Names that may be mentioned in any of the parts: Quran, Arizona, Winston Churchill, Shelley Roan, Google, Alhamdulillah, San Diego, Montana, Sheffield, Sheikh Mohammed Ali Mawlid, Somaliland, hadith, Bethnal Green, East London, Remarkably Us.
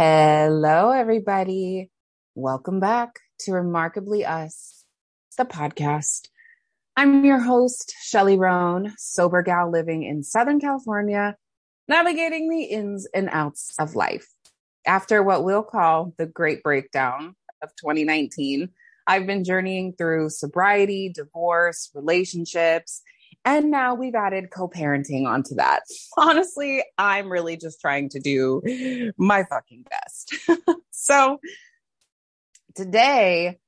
Hello, everybody. Welcome back to Remarkably Us, the podcast. I'm your host, Shelley Roan, sober gal living in Southern California, navigating the ins and outs of life. After what we'll call the great breakdown of 2019, I've been journeying through sobriety, divorce, relationships, and now we've added co-parenting onto that. Honestly, I'm really just trying to do my fucking best. So today,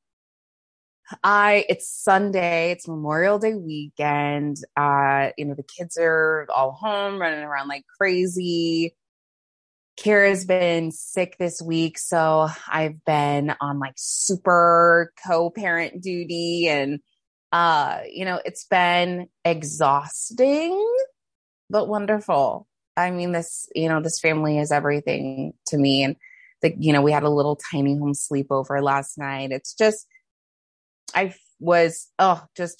it's Sunday. It's Memorial Day weekend. The kids are all home, running around like crazy. Kara's been sick this week, so I've been on like super co-parent duty, and it's been exhausting, but wonderful. I mean, this family is everything to me. And we had a little tiny home sleepover last night. It's just, I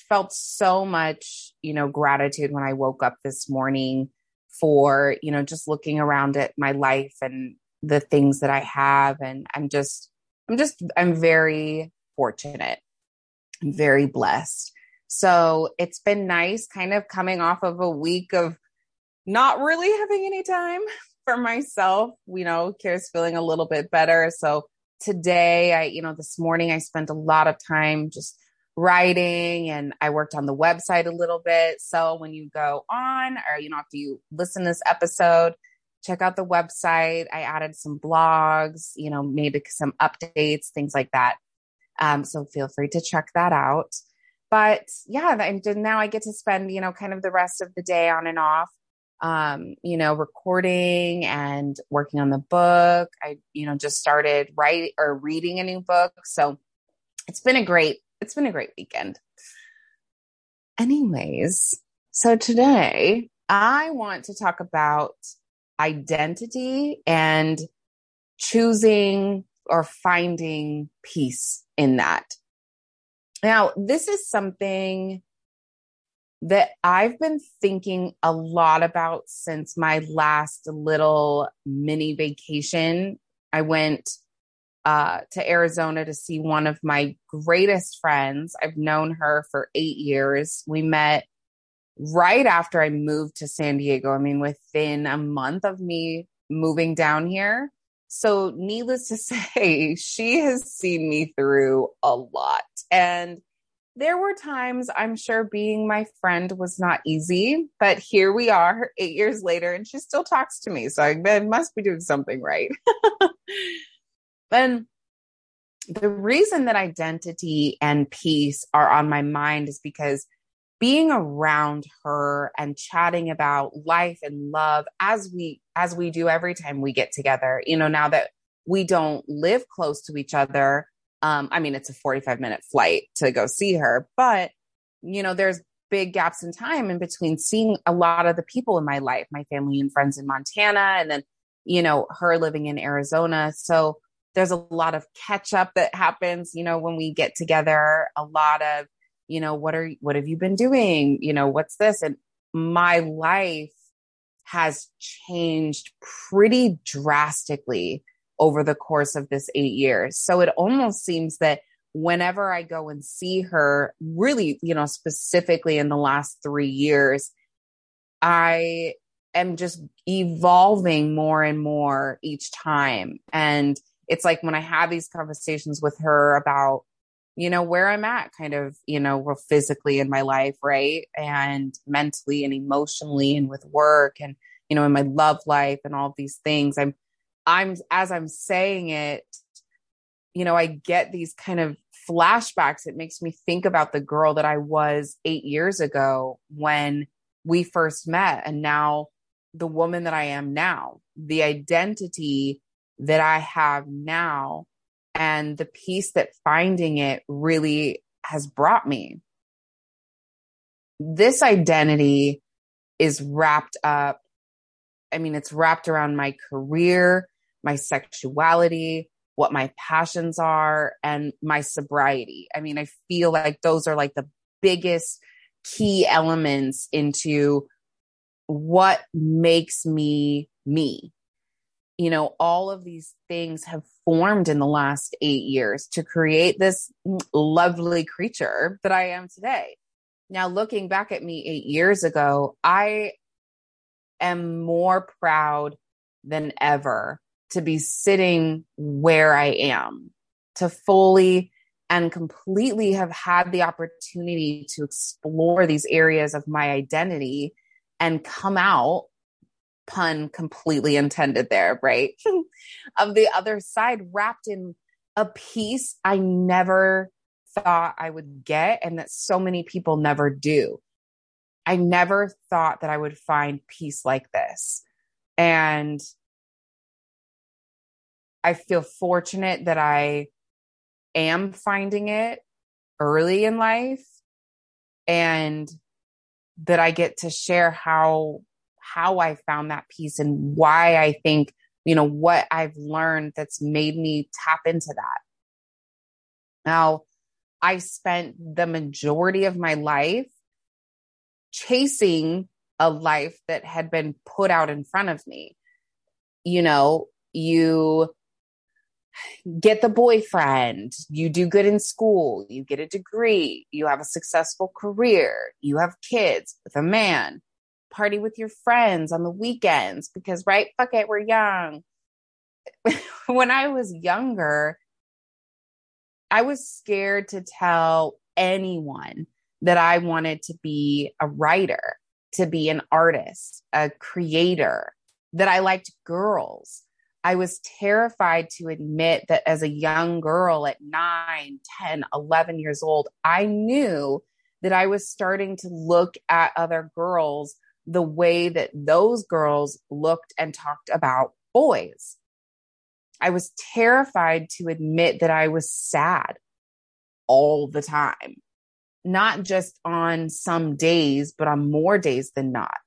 felt so much, gratitude when I woke up this morning for, just looking around at my life and the things that I have. And I'm very fortunate. I'm very blessed. So it's been nice kind of coming off of a week of not really having any time for myself. Kara's feeling a little bit better. So today, this morning I spent a lot of time just writing, and I worked on the website a little bit. So when you go on, or, after you listen to this episode, check out the website. I added some blogs, made some updates, things like that. So feel free to check that out. But yeah, now I get to spend, kind of the rest of the day on and off, recording and working on the book. I, just started reading a new book. So it's been a great weekend. Anyways, so today I want to talk about identity and choosing or finding peace in that. Now, this is something that I've been thinking a lot about since my last little mini vacation. I went to Arizona to see one of my greatest friends. I've known her for 8 years. We met right after I moved to San Diego. I mean, within a month of me moving down here. So needless to say, she has seen me through a lot. And there were times I'm sure being my friend was not easy, but here we are 8 years later and she still talks to me. So I must be doing something right. And the reason that identity and peace are on my mind is because being around her and chatting about life and love as we do every time we get together, now that we don't live close to each other. It's a 45-minute flight to go see her, but there's big gaps in time in between seeing a lot of the people in my life, my family and friends in Montana, and then, her living in Arizona. So there's a lot of catch up that happens, when we get together, a lot of, what have you been doing? What's this? And my life has changed pretty drastically over the course of this 8 years. So it almost seems that whenever I go and see her, really, specifically in the last 3 years, I am just evolving more and more each time. And it's like when I have these conversations with her about, where I'm at kind of, physically in my life, right? And mentally and emotionally and with work and, in my love life and all these things. As I'm saying it, I get these kind of flashbacks. It makes me think about the girl that I was 8 years ago when we first met, and now the woman that I am now, the identity that I have now, and the peace that finding it really has brought me. This identity is wrapped up. It's wrapped around my career, my sexuality, what my passions are, and my sobriety. I feel like those are like the biggest key elements into what makes me me. you know, all of these things have formed in the last 8 years to create this lovely creature that I am today. Now, looking back at me 8 years ago, I am more proud than ever to be sitting where I am, to fully and completely have had the opportunity to explore these areas of my identity and come out, pun completely intended there, right? of the other side, wrapped in a piece I never thought I would get and that so many people never do. I never thought that I would find peace like this. And I feel fortunate that I am finding it early in life and that I get to share how I found that peace and why I think, you know, what I've learned that's made me tap into that. Now, I spent the majority of my life chasing a life that had been put out in front of me. You know, you get the boyfriend, you do good in school, you get a degree, you have a successful career, you have kids with a man, party with your friends on the weekends because, right, fuck it, we're young. When I was younger, I was scared to tell anyone that I wanted to be a writer, to be an artist, a creator, that I liked girls. I was terrified to admit that as a young girl at 9, 10, 11 years old, I knew that I was starting to look at other girls the way that those girls looked and talked about boys. I was terrified to admit that I was sad all the time, not just on some days, but on more days than not.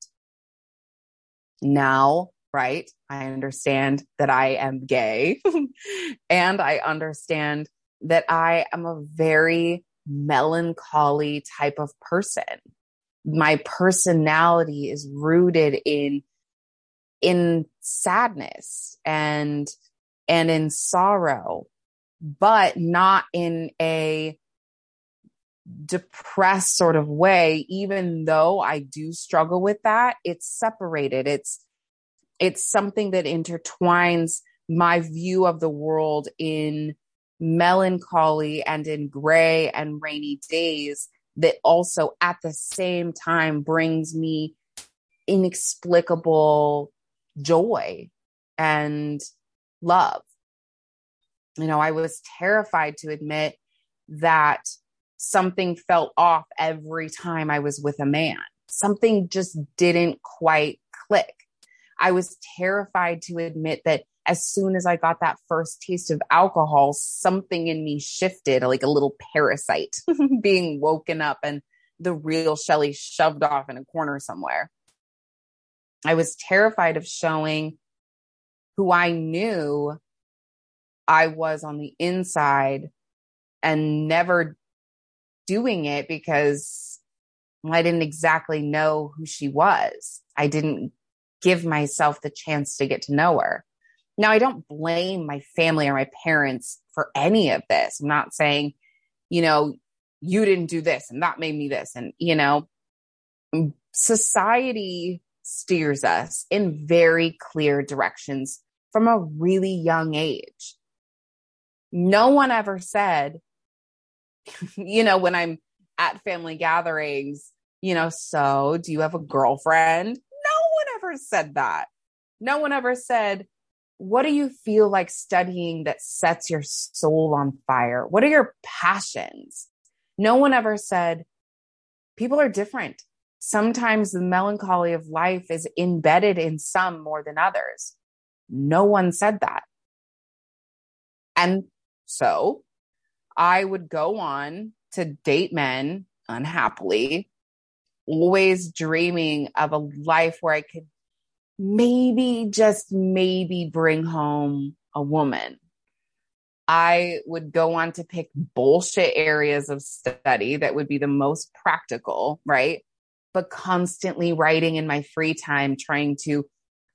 Now, right, I understand that I am gay and I understand that I am a very melancholy type of person. My personality is rooted in sadness and in sorrow, but not in a depressed sort of way. Even though I do struggle with that, it's separated. It's something that intertwines my view of the world in melancholy and in gray and rainy days that also at the same time brings me inexplicable joy and love. You know, I was terrified to admit that something felt off every time I was with a man. Something just didn't quite click. I was terrified to admit that as soon as I got that first taste of alcohol, something in me shifted, like a little parasite being woken up and the real Shelley shoved off in a corner somewhere. I was terrified of showing who I knew I was on the inside and never doing it because I didn't exactly know who she was. I didn't give myself the chance to get to know her. Now, I don't blame my family or my parents for any of this. I'm not saying, you know, you didn't do this and that made me this. And, you know, society steers us in very clear directions from a really young age. No one ever said, you know, when I'm at family gatherings, you know, so do you have a girlfriend? No one ever said that. No one ever said, what do you feel like studying that sets your soul on fire? What are your passions? No one ever said, people are different. Sometimes the melancholy of life is embedded in some more than others. No one said that. And so I would go on to date men unhappily, always dreaming of a life where I could maybe, just maybe, bring home a woman. I would go on to pick bullshit areas of study that would be the most practical, right? But constantly writing in my free time, trying to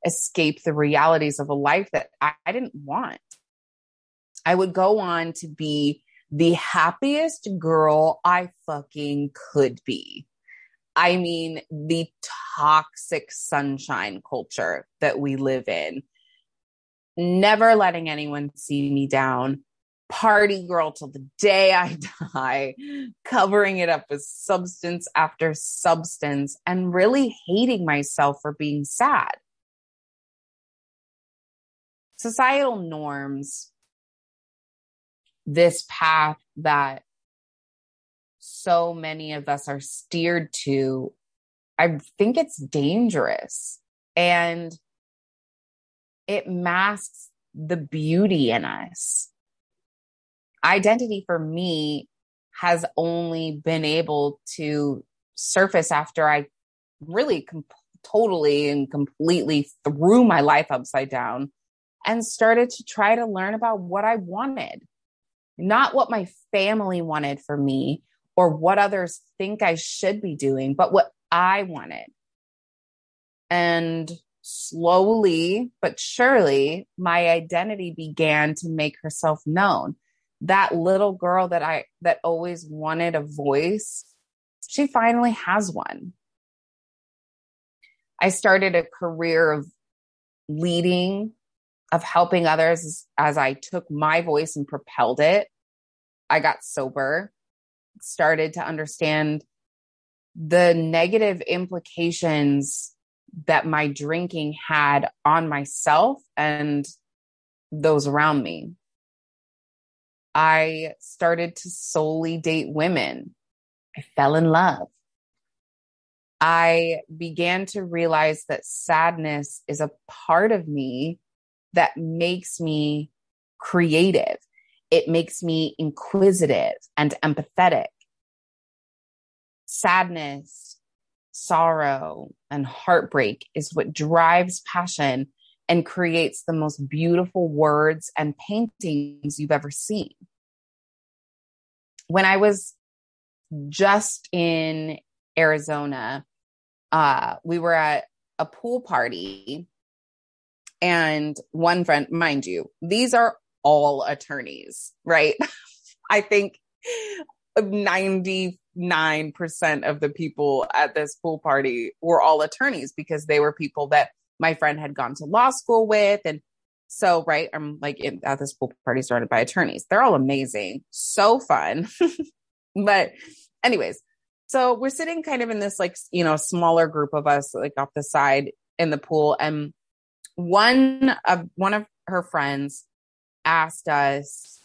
escape the realities of a life that I didn't want. I would go on to be the happiest girl I fucking could be. I mean, the toxic sunshine culture that we live in. Never letting anyone see me down. Party girl till the day I die, covering it up with substance after substance, and really hating myself for being sad. Societal norms, this path that so many of us are steered to, I think it's dangerous, and it masks the beauty in us. Identity for me has only been able to surface after I really totally and completely threw my life upside down and started to try to learn about what I wanted, not what my family wanted for me or what others think I should be doing, but what I wanted. And slowly but surely, my identity began to make herself known. That little girl that always wanted a voice, she finally has one. I started a career of leading, of helping others as I took my voice and propelled it. I got sober, started to understand the negative implications that my drinking had on myself and those around me. I started to solely date women. I fell in love. I began to realize that sadness is a part of me that makes me creative. It makes me inquisitive and empathetic. Sadness, sorrow, and heartbreak is what drives passion and creates the most beautiful words and paintings you've ever seen. When I was just in Arizona, we were at a pool party, and one friend, mind you, these are all attorneys, right? I think 99% of the people at this pool party were all attorneys because they were people that my friend had gone to law school with. And so, right, I'm like at this pool party surrounded by attorneys. They're all amazing. So fun. But anyways, so we're sitting kind of in this, like, you know, smaller group of us, like off the side in the pool. And one of her friends asked us,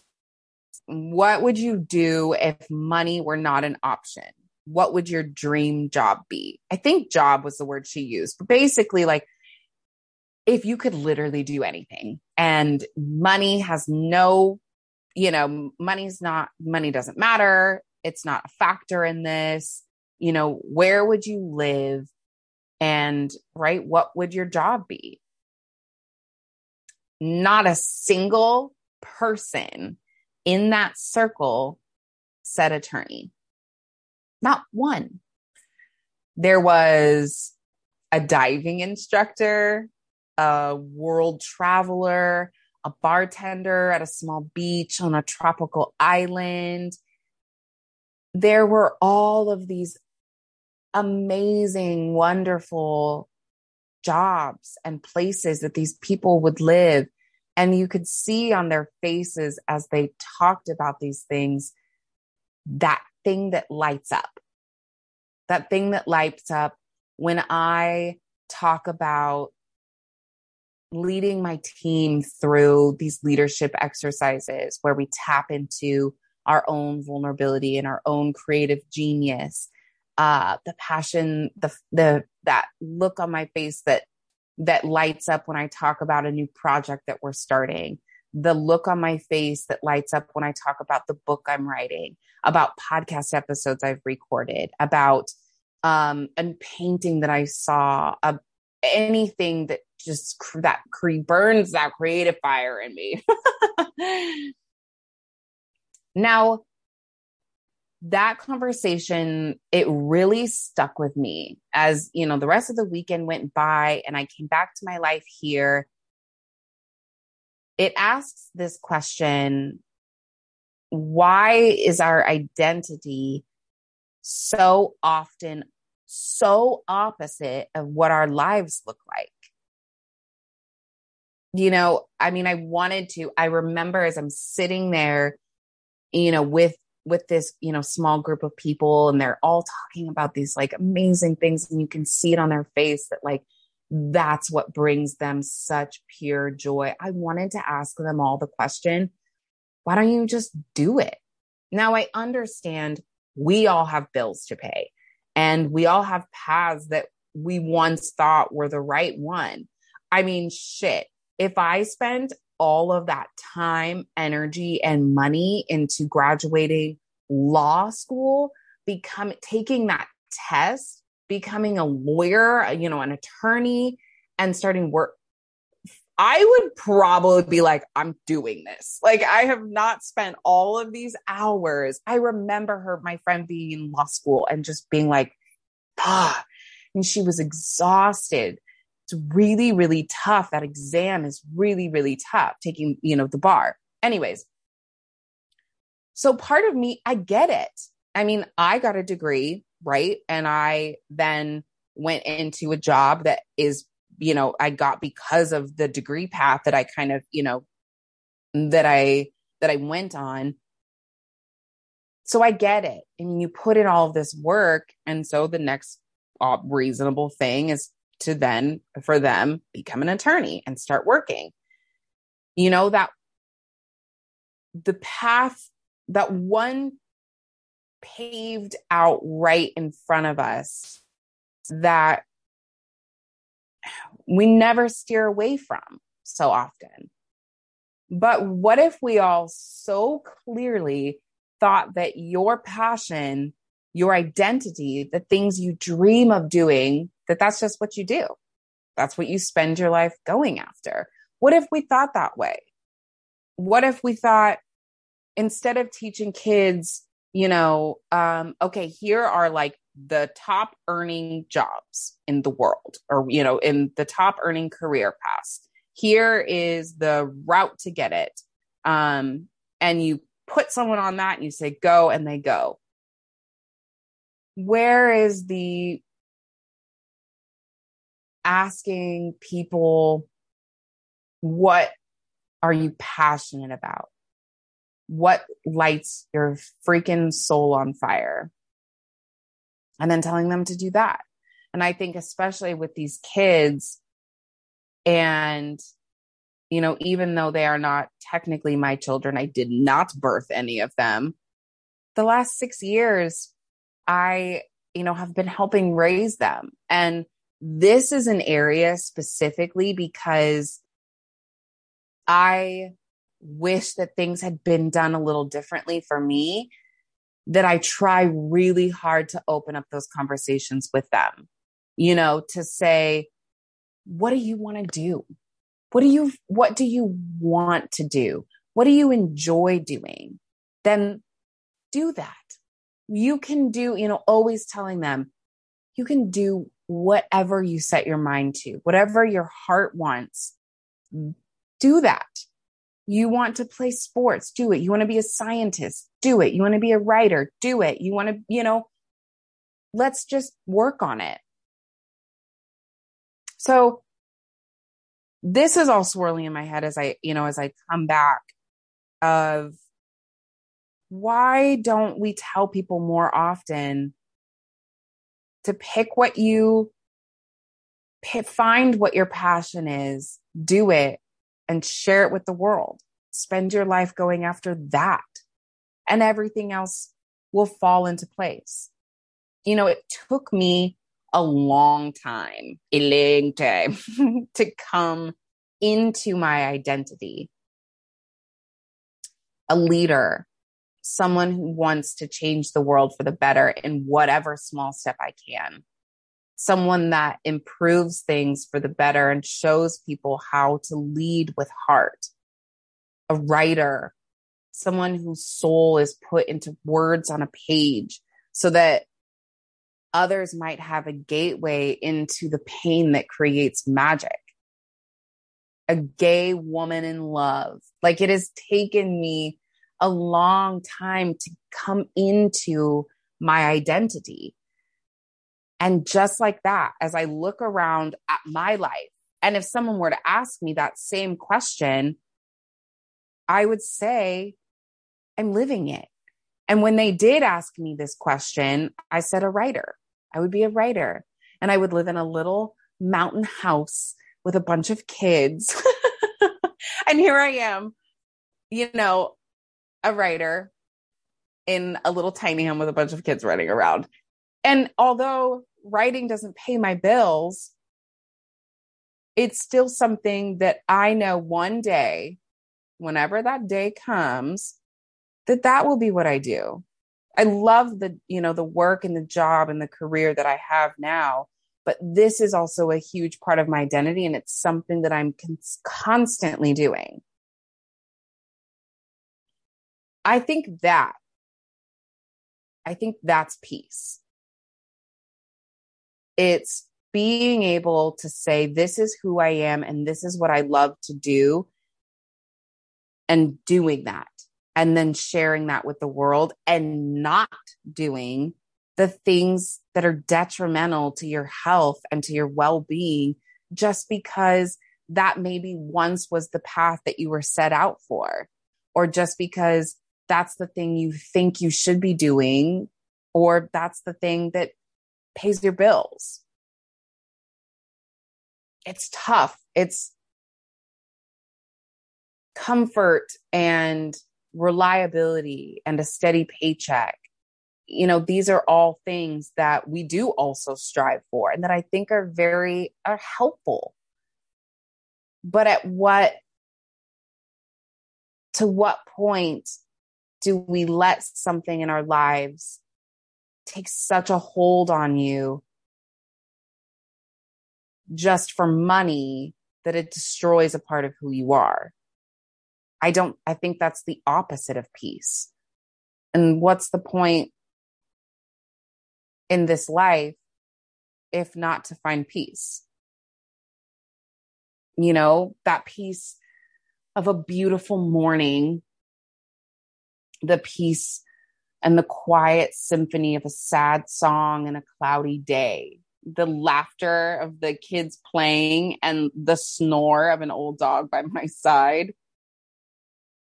what would you do if money were not an option? What would your dream job be? I think job was the word she used, but basically, like, if you could literally do anything and money doesn't matter. It's not a factor in this, you know, where would you live? And right, what would your job be? Not a single person in that circle said attorney. Not one. There was a diving instructor, a world traveler, a bartender at a small beach on a tropical island. There were all of these amazing, wonderful jobs and places that these people would live. And you could see on their faces as they talked about these things, that thing that lights up. That thing that lights up when I talk about leading my team through these leadership exercises where we tap into our own vulnerability and our own creative genius, the passion, that look on my face that lights up when I talk about a new project that we're starting, the look on my face that lights up when I talk about the book I'm writing, about podcast episodes I've recorded, about a painting that I saw, anything that just burns that creative fire in me. Now, that conversation, it really stuck with me as, you know, the rest of the weekend went by and I came back to my life here. It asks this question, why is our identity so often so opposite of what our lives look like? You know, I mean, I remember as I'm sitting there, you know, with this, you know, small group of people, and they're all talking about these like amazing things, and you can see it on their face that like, that's what brings them such pure joy. I wanted to ask them all the question, why don't you just do it? Now I understand we all have bills to pay and we all have paths that we once thought were the right one. I mean, shit, if I spent all of that time, energy, and money into graduating law school, taking that test, becoming a lawyer, you know, an attorney, and starting work, I would probably be like, I'm doing this. Like, I have not spent all of these hours. I remember my friend being in law school and just being like, and she was exhausted. It's really, really tough. That exam is really, really tough, taking, you know, the bar. Anyways, so part of me, I get it. I mean, I got a degree, right? And I then went into a job that is, you know, I got because of the degree path that I kind of, you know, that I went on. So I get it. I mean, you put in all of this work. And so the next reasonable thing is to then, for them, become an attorney and start working. You know, that the path, that one paved out right in front of us, that we never steer away from so often. But what if we all so clearly thought that your passion, your identity, the things you dream of doing, that's just what you do. That's what you spend your life going after. What if we thought that way? What if we thought, instead of teaching kids, you know, okay, here are like the top earning jobs in the world, or, you know, in the top earning career paths. Here is the route to get it. And you put someone on that and you say, go, and they go. Where is the asking people, what are you passionate about? What lights your freaking soul on fire? And then telling them to do that. And I think especially with these kids, and, you know, even though they are not technically my children, I did not birth any of them. The last 6 years, I, you know, have been helping raise them. And this is an area specifically because I wish that things had been done a little differently for me, that I try really hard to open up those conversations with them, you know, to say, what do you want to do? What do you want to do? What do you enjoy doing? Then do that. You can do, you know, always telling them, you can do whatever you set your mind to, whatever your heart wants, do that. You want to play sports, do it. You want to be a scientist, do it. You want to be a writer, do it. You want to, you know, let's just work on it. So this is all swirling in my head as I, you know, as I come back of, why don't we tell people more often to find what your passion is, do it, and share it with the world. Spend your life going after that, and everything else will fall into place. You know, it took me a long time to come into my identity. A leader, someone who wants to change the world for the better in whatever small step I can. Someone that improves things for the better and shows people how to lead with heart. A writer, someone whose soul is put into words on a page so that others might have a gateway into the pain that creates magic. A gay woman in love. Like, it has taken me a long time to come into my identity. And just like that, as I look around at my life, and if someone were to ask me that same question, I would say, I'm living it. And when they did ask me this question, I said a writer. I would be a writer. And I would live in a little mountain house with a bunch of kids. And here I am, you know, a writer in a little tiny home with a bunch of kids running around. And although writing doesn't pay my bills, it's still something that I know one day, whenever that day comes, that will be what I do. I love the, you know, the work and the job and the career that I have now, but this is also a huge part of my identity. And it's something that I'm constantly doing. I think that's peace. It's being able to say, this is who I am and this is what I love to do, and doing that, and then sharing that with the world, and not doing the things that are detrimental to your health and to your well-being just because that maybe once was the path that you were set out for, or just because that's the thing you think you should be doing, or that's the thing that pays your bills. It's tough. It's comfort and reliability and a steady paycheck. You know, these are all things that we do also strive for and that I think are very helpful. But to what point do we let something in our lives take such a hold on you just for money that it destroys a part of who you are? I think that's the opposite of peace. And what's the point in this life if not to find peace? You know, that peace of a beautiful morning, the peace and the quiet symphony of a sad song and a cloudy day, the laughter of the kids playing and the snore of an old dog by my side.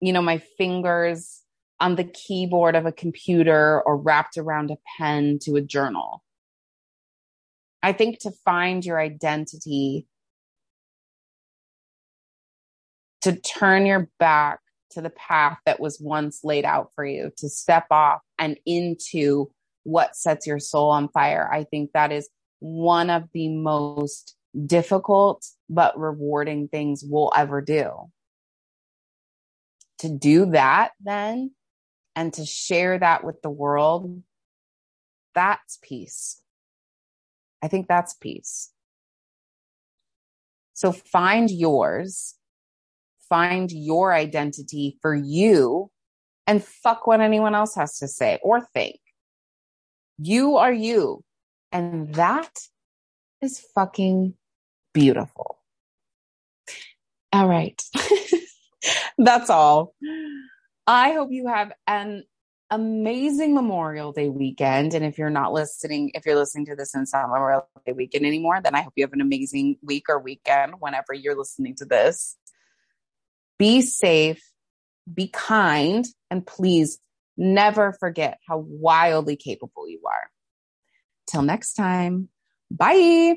You know, my fingers on the keyboard of a computer or wrapped around a pen to a journal. I think to find your identity, to turn your back to the path that was once laid out for you, to step off and into what sets your soul on fire. I think that is one of the most difficult but rewarding things we'll ever do. To do that then, and to share that with the world, that's peace. I think that's peace. So find yours, find your identity for you, and fuck what anyone else has to say or think. You are you, and that is fucking beautiful. All right. That's all. I hope you have an amazing Memorial Day weekend. And if you're listening to this and it's not Memorial Day weekend anymore, then I hope you have an amazing week or weekend whenever you're listening to this. Be safe, be kind, and please never forget how wildly capable you are. Till next time, bye.